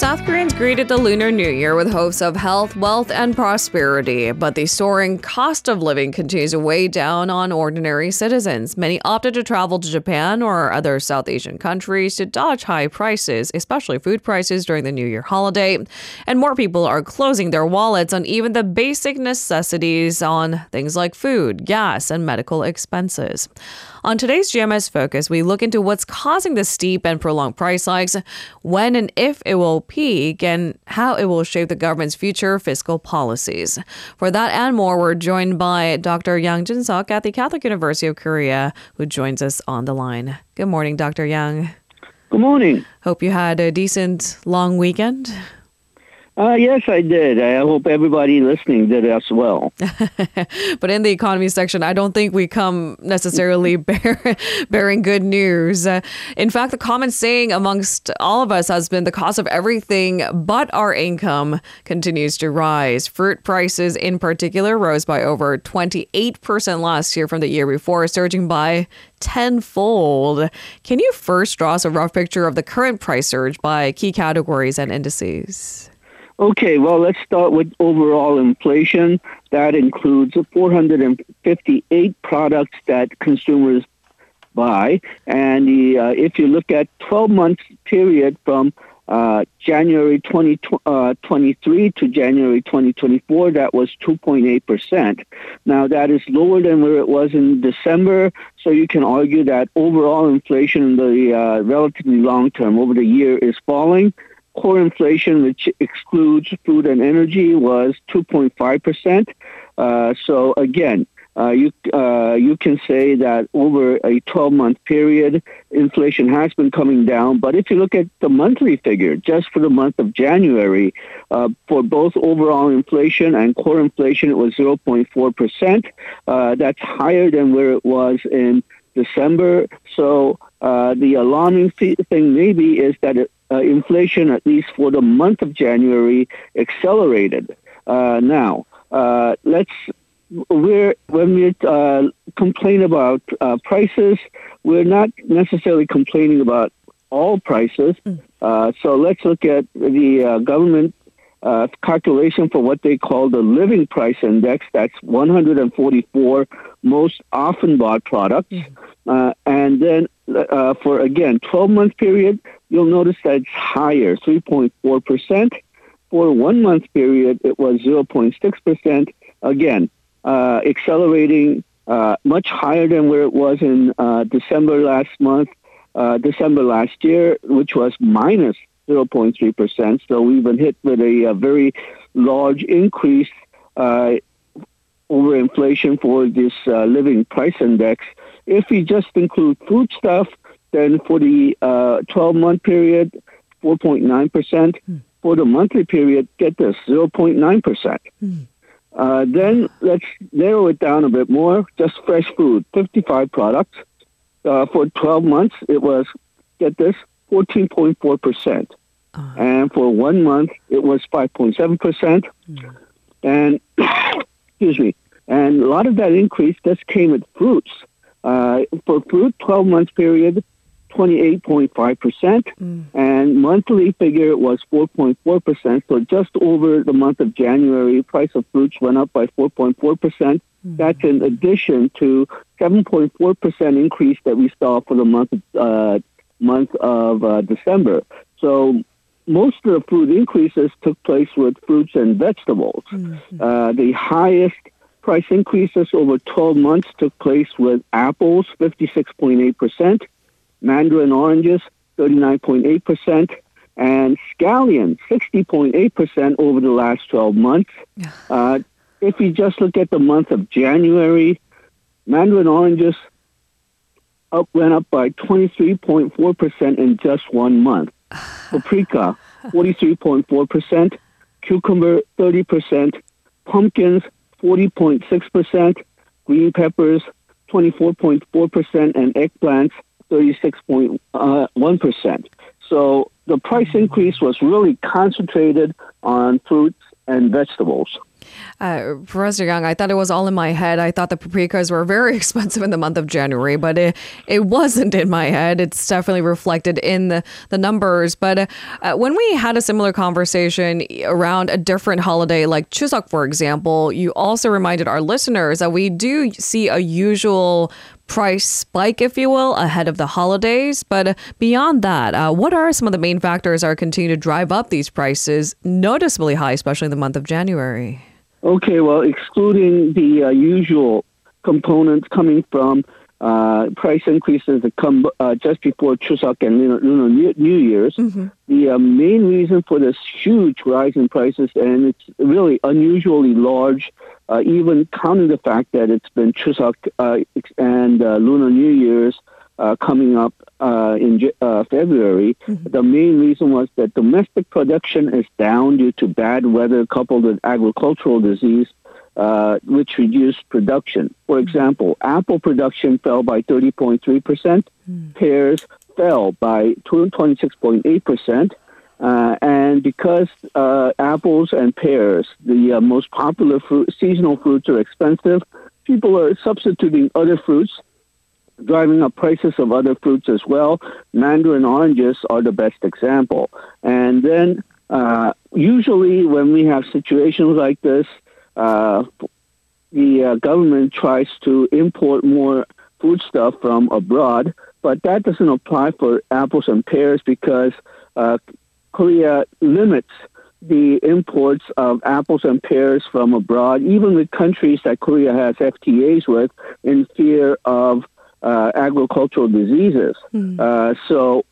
South Koreans greeted the Lunar New Year with hopes of health, wealth, and prosperity, but the soaring cost of living continues to weigh down on ordinary citizens. Many opted to travel to Japan or other South Asian countries to dodge high prices, especially food prices during the New Year holiday. And more people are closing their wallets on even the basic necessities on things like food, gas, and medical expenses. On today's GMS Focus, we look into what's causing the steep and prolonged price hikes, when and if it will peak, and how it will shape the government's future fiscal policies. For that and more, we're joined by Dr. Yang Jinsok at the Catholic University of Korea, who joins us on the line. Good morning, Dr. Yang. Good morning. Hope you had a decent long weekend. Yes, I did. I hope everybody listening did as well. But in the economy section, I don't think we come necessarily bearing good news. In fact, the common saying amongst all of us has been the cost of everything but our income continues to rise. Fruit prices in particular rose by over 28% last year from the year before, surging by tenfold. Can you first draw us a rough picture of the current price surge by key categories and indices? Okay, well, let's start with overall inflation. That includes 458 products that consumers buy. And if you look at 12-month period from January 2023 to January 2024, that was 2.8%. Now, that is lower than where it was in December, so you can argue that overall inflation in the relatively long term over the year is falling. Core inflation, which excludes food and energy, was 2.5%. So again, you can say that over a 12-month period, inflation has been coming down. But if you look at the monthly figure, just for the month of January, for both overall inflation and core inflation, it was 0.4%. That's higher than where it was in December. So the alarming thing maybe is that inflation, at least for the month of January, accelerated. When we complain about prices, we're not necessarily complaining about all prices. So let's look at the government calculation for what they call the living price index. That's 144 most often bought products. And then for, again, 12-month period, you'll notice that it's higher, 3.4%. For 1 month period, it was 0.6%. Again, accelerating much higher than where it was in December last year, which was minus 0.3%. So we've been hit with a very large increase over inflation for this living price index. If we just include foodstuff, then for the 12-month period, 4.9%. For the monthly period, get this, 0.9%. Then let's narrow it down a bit more. Just fresh food, 55 products. For 12 months, it was, get this, 14.4%. And for 1 month, it was 5.7%. And, excuse me, and a lot of that increase just came with fruits. For fruit, 12-month period, 28.5%, and monthly figure was 4.4%. So just over the month of January, price of fruits went up by 4.4%. That's in addition to 7.4% increase that we saw for the month of December. So most of the food increases took place with fruits and vegetables. The highest price increases over 12 months took place with apples, 56.8%, mandarin oranges, 39.8%, and scallion, 60.8% over the last 12 months. If you just look at the month of January, mandarin oranges went up by 23.4% in just 1 month. Paprika, 43.4%, cucumber, 30%, pumpkins, 40.6%, green peppers, 24.4%, and eggplants, 36.1%. So the price increase was really concentrated on fruits and vegetables. Professor Yang, I thought it was all in my head. I thought the paprikas were very expensive in the month of January, but it wasn't in my head. It's definitely reflected in the numbers. But when we had a similar conversation around a different holiday, like Chuseok, for example, you also reminded our listeners that we do see a usual price spike, if you will, ahead of the holidays. But beyond that, what are some of the main factors that are continuing to drive up these prices noticeably high, especially in the month of January? Okay, well, excluding the usual components coming from price increases that come just before Chuseok and Lunar New Year's, the main reason for this huge rise in prices, and it's really unusually large, even counting the fact that it's been Chuseok and Lunar New Year's coming up in February, the main reason was that domestic production is down due to bad weather coupled with agricultural disease, which reduced production. For example, apple production fell by 30.3%, pears fell by 26.8%, and because apples and pears, the most popular seasonal fruits, are expensive, people are substituting other fruits, driving up prices of other fruits as well. Mandarin oranges are the best example. And then usually when we have situations like this, the government tries to import more foodstuff from abroad, but that doesn't apply for apples and pears because Korea limits the imports of apples and pears from abroad, even with countries that Korea has FTAs with, in fear of agricultural diseases. So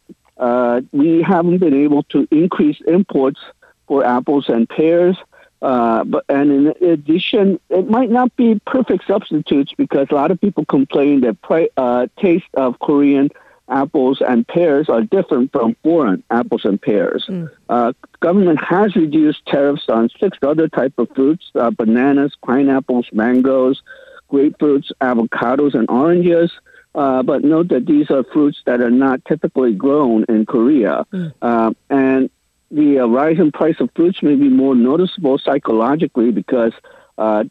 we haven't been able to increase imports for apples and pears. But in addition, it might not be perfect substitutes because a lot of people complain that taste of Korean apples and pears are different from foreign apples and pears. Government has reduced tariffs on 6 other type of fruits, bananas, pineapples, mangoes, grapefruits, avocados, and oranges. But note that these are fruits that are not typically grown in Korea. And the rise in price of fruits may be more noticeable psychologically because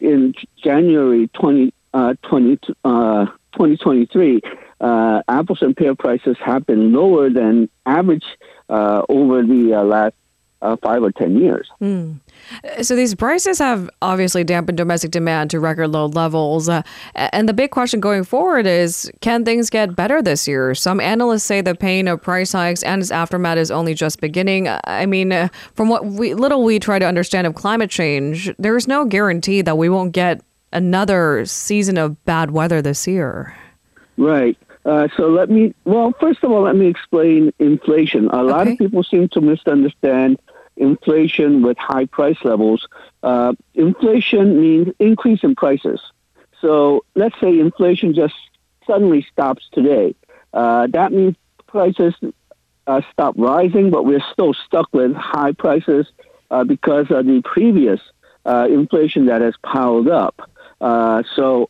in January 2023, apples and pear prices have been lower than average over the last 5 or 10 years. So these prices have obviously dampened domestic demand to record low levels. And the big question going forward is, can things get better this year? Some analysts say the pain of price hikes and its aftermath is only just beginning. I mean, from what we try to understand of climate change, there's no guarantee that we won't get another season of bad weather this year. Right. So first of all, let me explain inflation. A lot of people seem to misunderstand inflation with high price levels. Inflation means increase in prices. So let's say inflation just suddenly stops today. That means prices stop rising, but we're still stuck with high prices because of the previous inflation that has piled up. So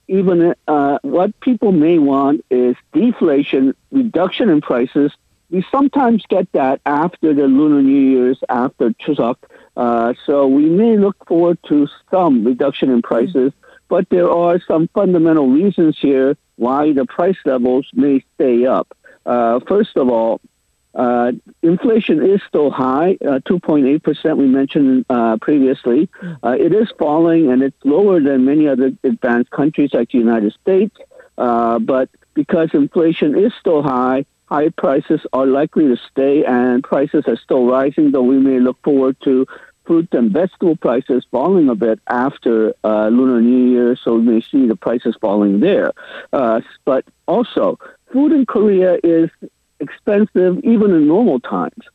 what people may want is deflation, reduction in prices. We sometimes get that after the Lunar New Year's, after Chuseok. So we may look forward to some reduction in prices, but there are some fundamental reasons here why the price levels may stay up. First of all, inflation is still high, 2.8% we mentioned previously. It is falling, and it's lower than many other advanced countries like the United States. But because inflation is still high, high prices are likely to stay, and prices are still rising, though we may look forward to fruit and vegetable prices falling a bit after Lunar New Year, so we may see the prices falling there. But also, food in Korea is expensive even in normal times.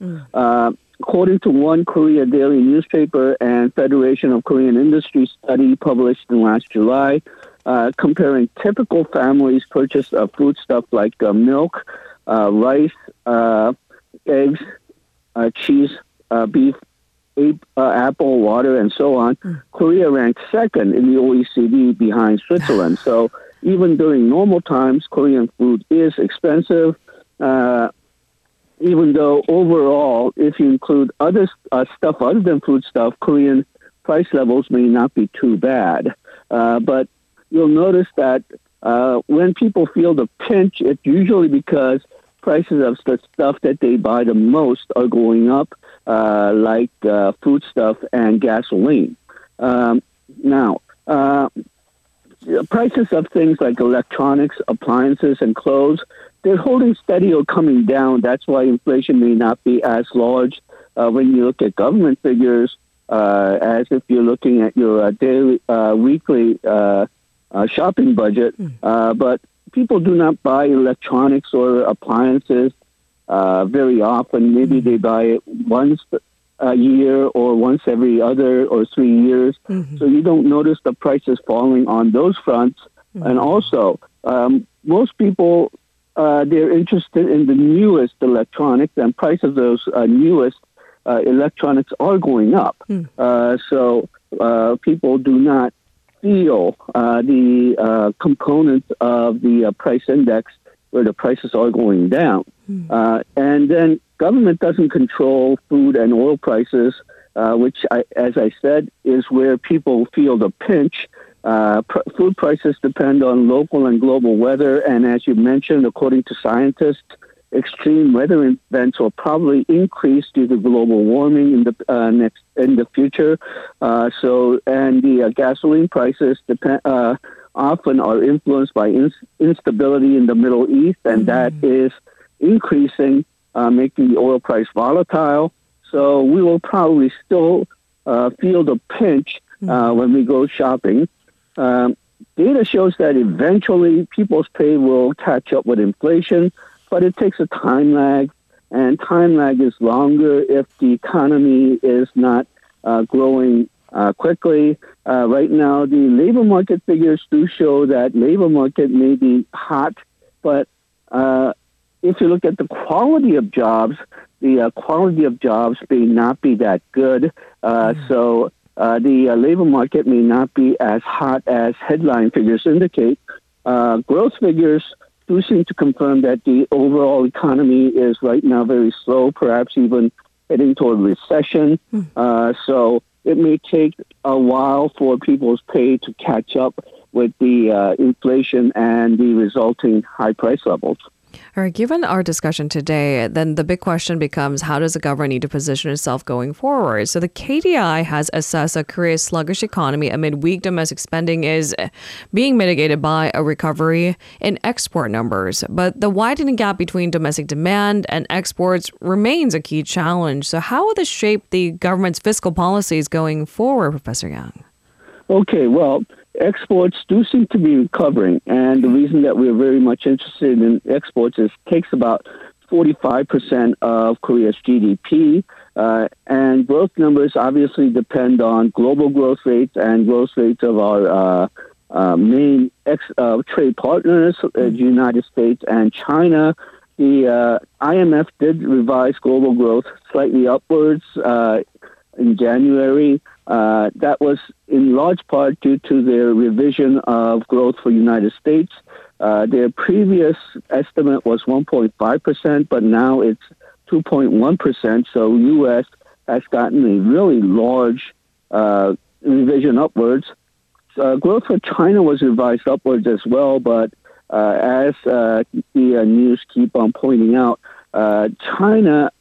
According to one Korea Daily newspaper and Federation of Korean Industry study published in last July, comparing typical families' purchase of foodstuff like milk, rice, eggs, cheese, beef, apple, water, and so on, Korea ranked second in the OECD behind Switzerland. So even during normal times, Korean food is expensive. Even though overall, if you include other stuff other than foodstuff, Korean price levels may not be too bad. But you'll notice that when people feel the pinch, it's usually because prices of the stuff that they buy the most are going up, like foodstuff and gasoline. Now, prices of things like electronics, appliances, and clothes, they're holding steady or coming down. That's why inflation may not be as large when you look at government figures as if you're looking at your daily, weekly shopping budget. But people do not buy electronics or appliances very often. Maybe they buy it once a year or once every other or 3 years. So you don't notice the prices falling on those fronts. And also, most people, they're interested in the newest electronics, and price of those newest electronics are going up. So people do not feel the components of the price index where the prices are going down. And then government doesn't control food and oil prices, which, as I said, is where people feel the pinch. Food prices depend on local and global weather, and as you mentioned, according to scientists, extreme weather events will probably increase due to global warming in the future. So the gasoline prices often are influenced by instability in the Middle East, and that is increasing, making the oil price volatile. So we will probably still feel the pinch when we go shopping. Data shows that eventually people's pay will catch up with inflation, but it takes a time lag, and time lag is longer if the economy is not growing quickly. Right now, the labor market figures do show that labor market may be hot, but if you look at the quality of jobs, the quality of jobs may not be that good. So the labor market may not be as hot as headline figures indicate. Growth figures do seem to confirm that the overall economy is right now very slow, perhaps even heading toward recession. So it may take a while for people's pay to catch up with the inflation and the resulting high price levels. All right, given our discussion today, then the big question becomes, how does the government need to position itself going forward? So the KDI has assessed that Korea's sluggish economy amid weak domestic spending is being mitigated by a recovery in export numbers. But the widening gap between domestic demand and exports remains a key challenge. So how will this shape the government's fiscal policies going forward, Professor Yang? Okay, well, exports do seem to be recovering, and the reason that we're very much interested in exports is it takes about 45% of Korea's GDP, and growth numbers obviously depend on global growth rates and growth rates of our main trade partners, the United States and China. The IMF did revise global growth slightly upwards in January. That was in large part due to their revision of growth for United States. Their previous estimate was 1.5%, but now it's 2.1%. So U.S. has gotten a really large revision upwards. Growth for China was revised upwards as well, but as the news keep on pointing out, China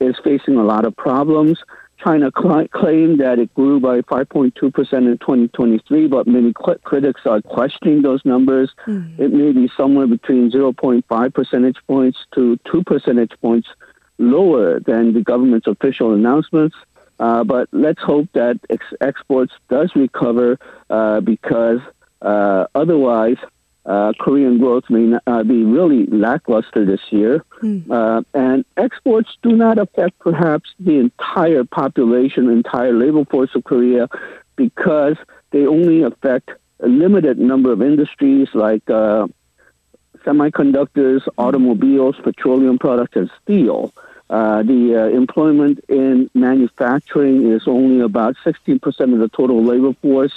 is facing a lot of problems. China claimed that it grew by 5.2% in 2023, but many critics are questioning those numbers. It may be somewhere between 0.5 percentage points to 2 percentage points lower than the government's official announcements. But let's hope that exports does recover because otherwise Korean growth may not, be really lackluster this year. And exports do not affect perhaps the entire population, entire labor force of Korea, because they only affect a limited number of industries like semiconductors, automobiles, petroleum products, and steel. The employment in manufacturing is only about 16% of the total labor force,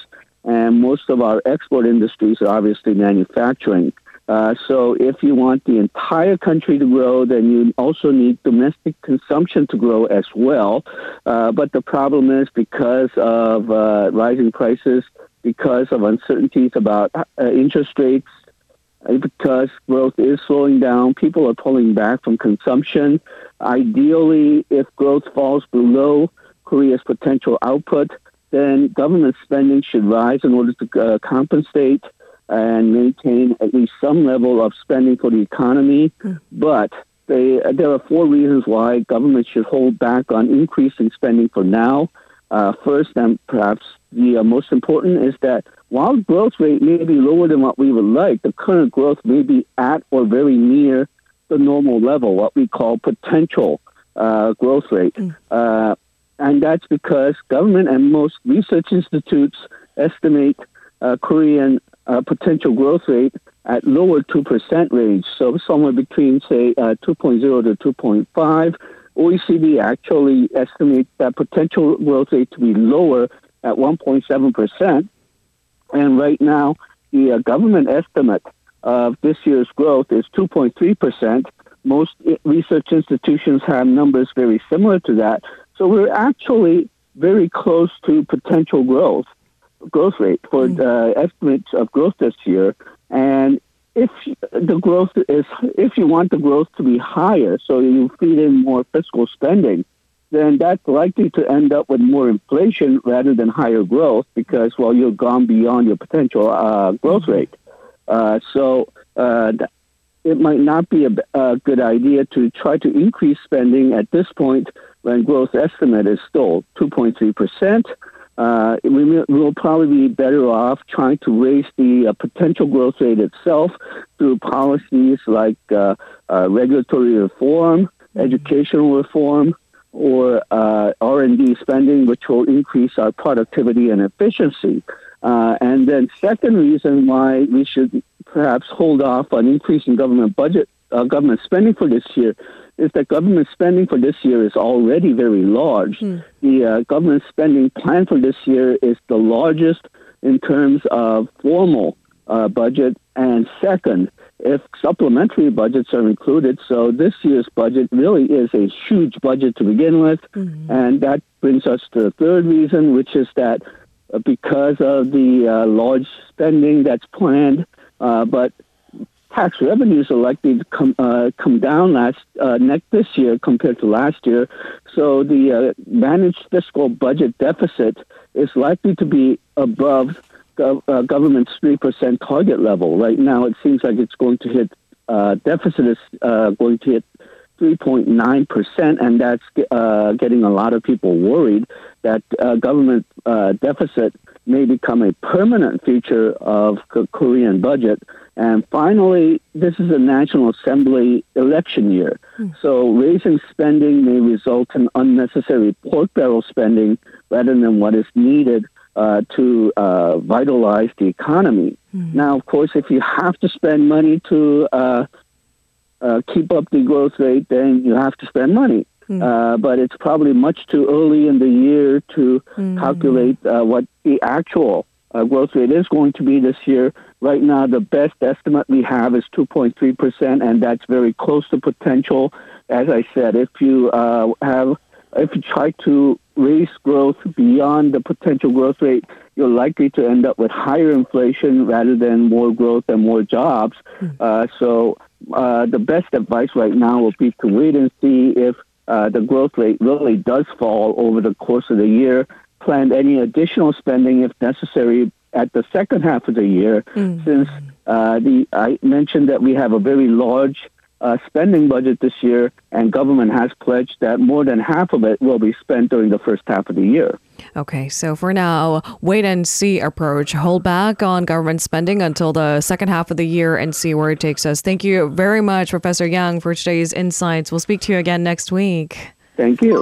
and most of our export industries are obviously manufacturing. So if you want the entire country to grow, then you also need domestic consumption to grow as well. But the problem is because of rising prices, because of uncertainties about interest rates, because growth is slowing down, people are pulling back from consumption. Ideally, if growth falls below Korea's potential output, then government spending should rise in order to compensate and maintain at least some level of spending for the economy. But there are four reasons why government should hold back on increasing spending for now. First, and perhaps the most important, is that while growth rate may be lower than what we would like, the current growth may be at or very near the normal level, what we call potential growth rate. And that's because government and most research institutes estimate Korean potential growth rate at lower 2% range, so somewhere between, say, 2.0 to 2.5. OECD actually estimates that potential growth rate to be lower at 1.7%. And right now, the government estimate of this year's growth is 2.3%. Most research institutions have numbers very similar to that. So we're actually very close to potential growth rate for estimates of growth this year. And if you want the growth to be higher, so you feed in more fiscal spending, then that's likely to end up with more inflation rather than higher growth because, well, you've gone beyond your potential growth rate. So it might not be a good idea to try to increase spending at this point when growth estimate is still 2.3%. We'll probably be better off trying to raise the potential growth rate itself through policies like regulatory reform, educational reform, or R&D spending, which will increase our productivity and efficiency. And then second reason why we should perhaps hold off on increasing government spending for this year is that government spending for this year is already very large. The government spending plan for this year is the largest in terms of formal budget. And second, if supplementary budgets are included, so this year's budget really is a huge budget to begin with. And that brings us to the third reason, which is that because of the large spending that's planned, but tax revenues are likely to come down this year compared to last year. So the managed fiscal budget deficit is likely to be above government's 3% target level. Right now, it seems like it's going to hit deficit is going to hit 3.9%, and that's getting a lot of people worried that government deficit may become a permanent feature of Korean budget. And finally, this is a National Assembly election year. So raising spending may result in unnecessary pork barrel spending rather than what is needed to vitalize the economy. Now, of course, if you have to spend money to keep up the growth rate, then you have to spend money. But it's probably much too early in the year to calculate what the actual growth rate is going to be this year. Right now, the best estimate we have is 2.3%, and that's very close to potential. As I said, if you try to raise growth beyond the potential growth rate, you're likely to end up with higher inflation rather than more growth and more jobs. So the best advice right now will be to wait and see if the growth rate really does fall over the course of the year. Plan any additional spending if necessary at the second half of the year, since I mentioned that we have a very large spending budget this year, and government has pledged that more than half of it will be spent during the first half of the year. Okay, so for now, wait and see approach. Hold back on government spending until the second half of the year and see where it takes us. Thank you very much, Professor Yang, for today's insights. We'll speak to you again next week. Thank you.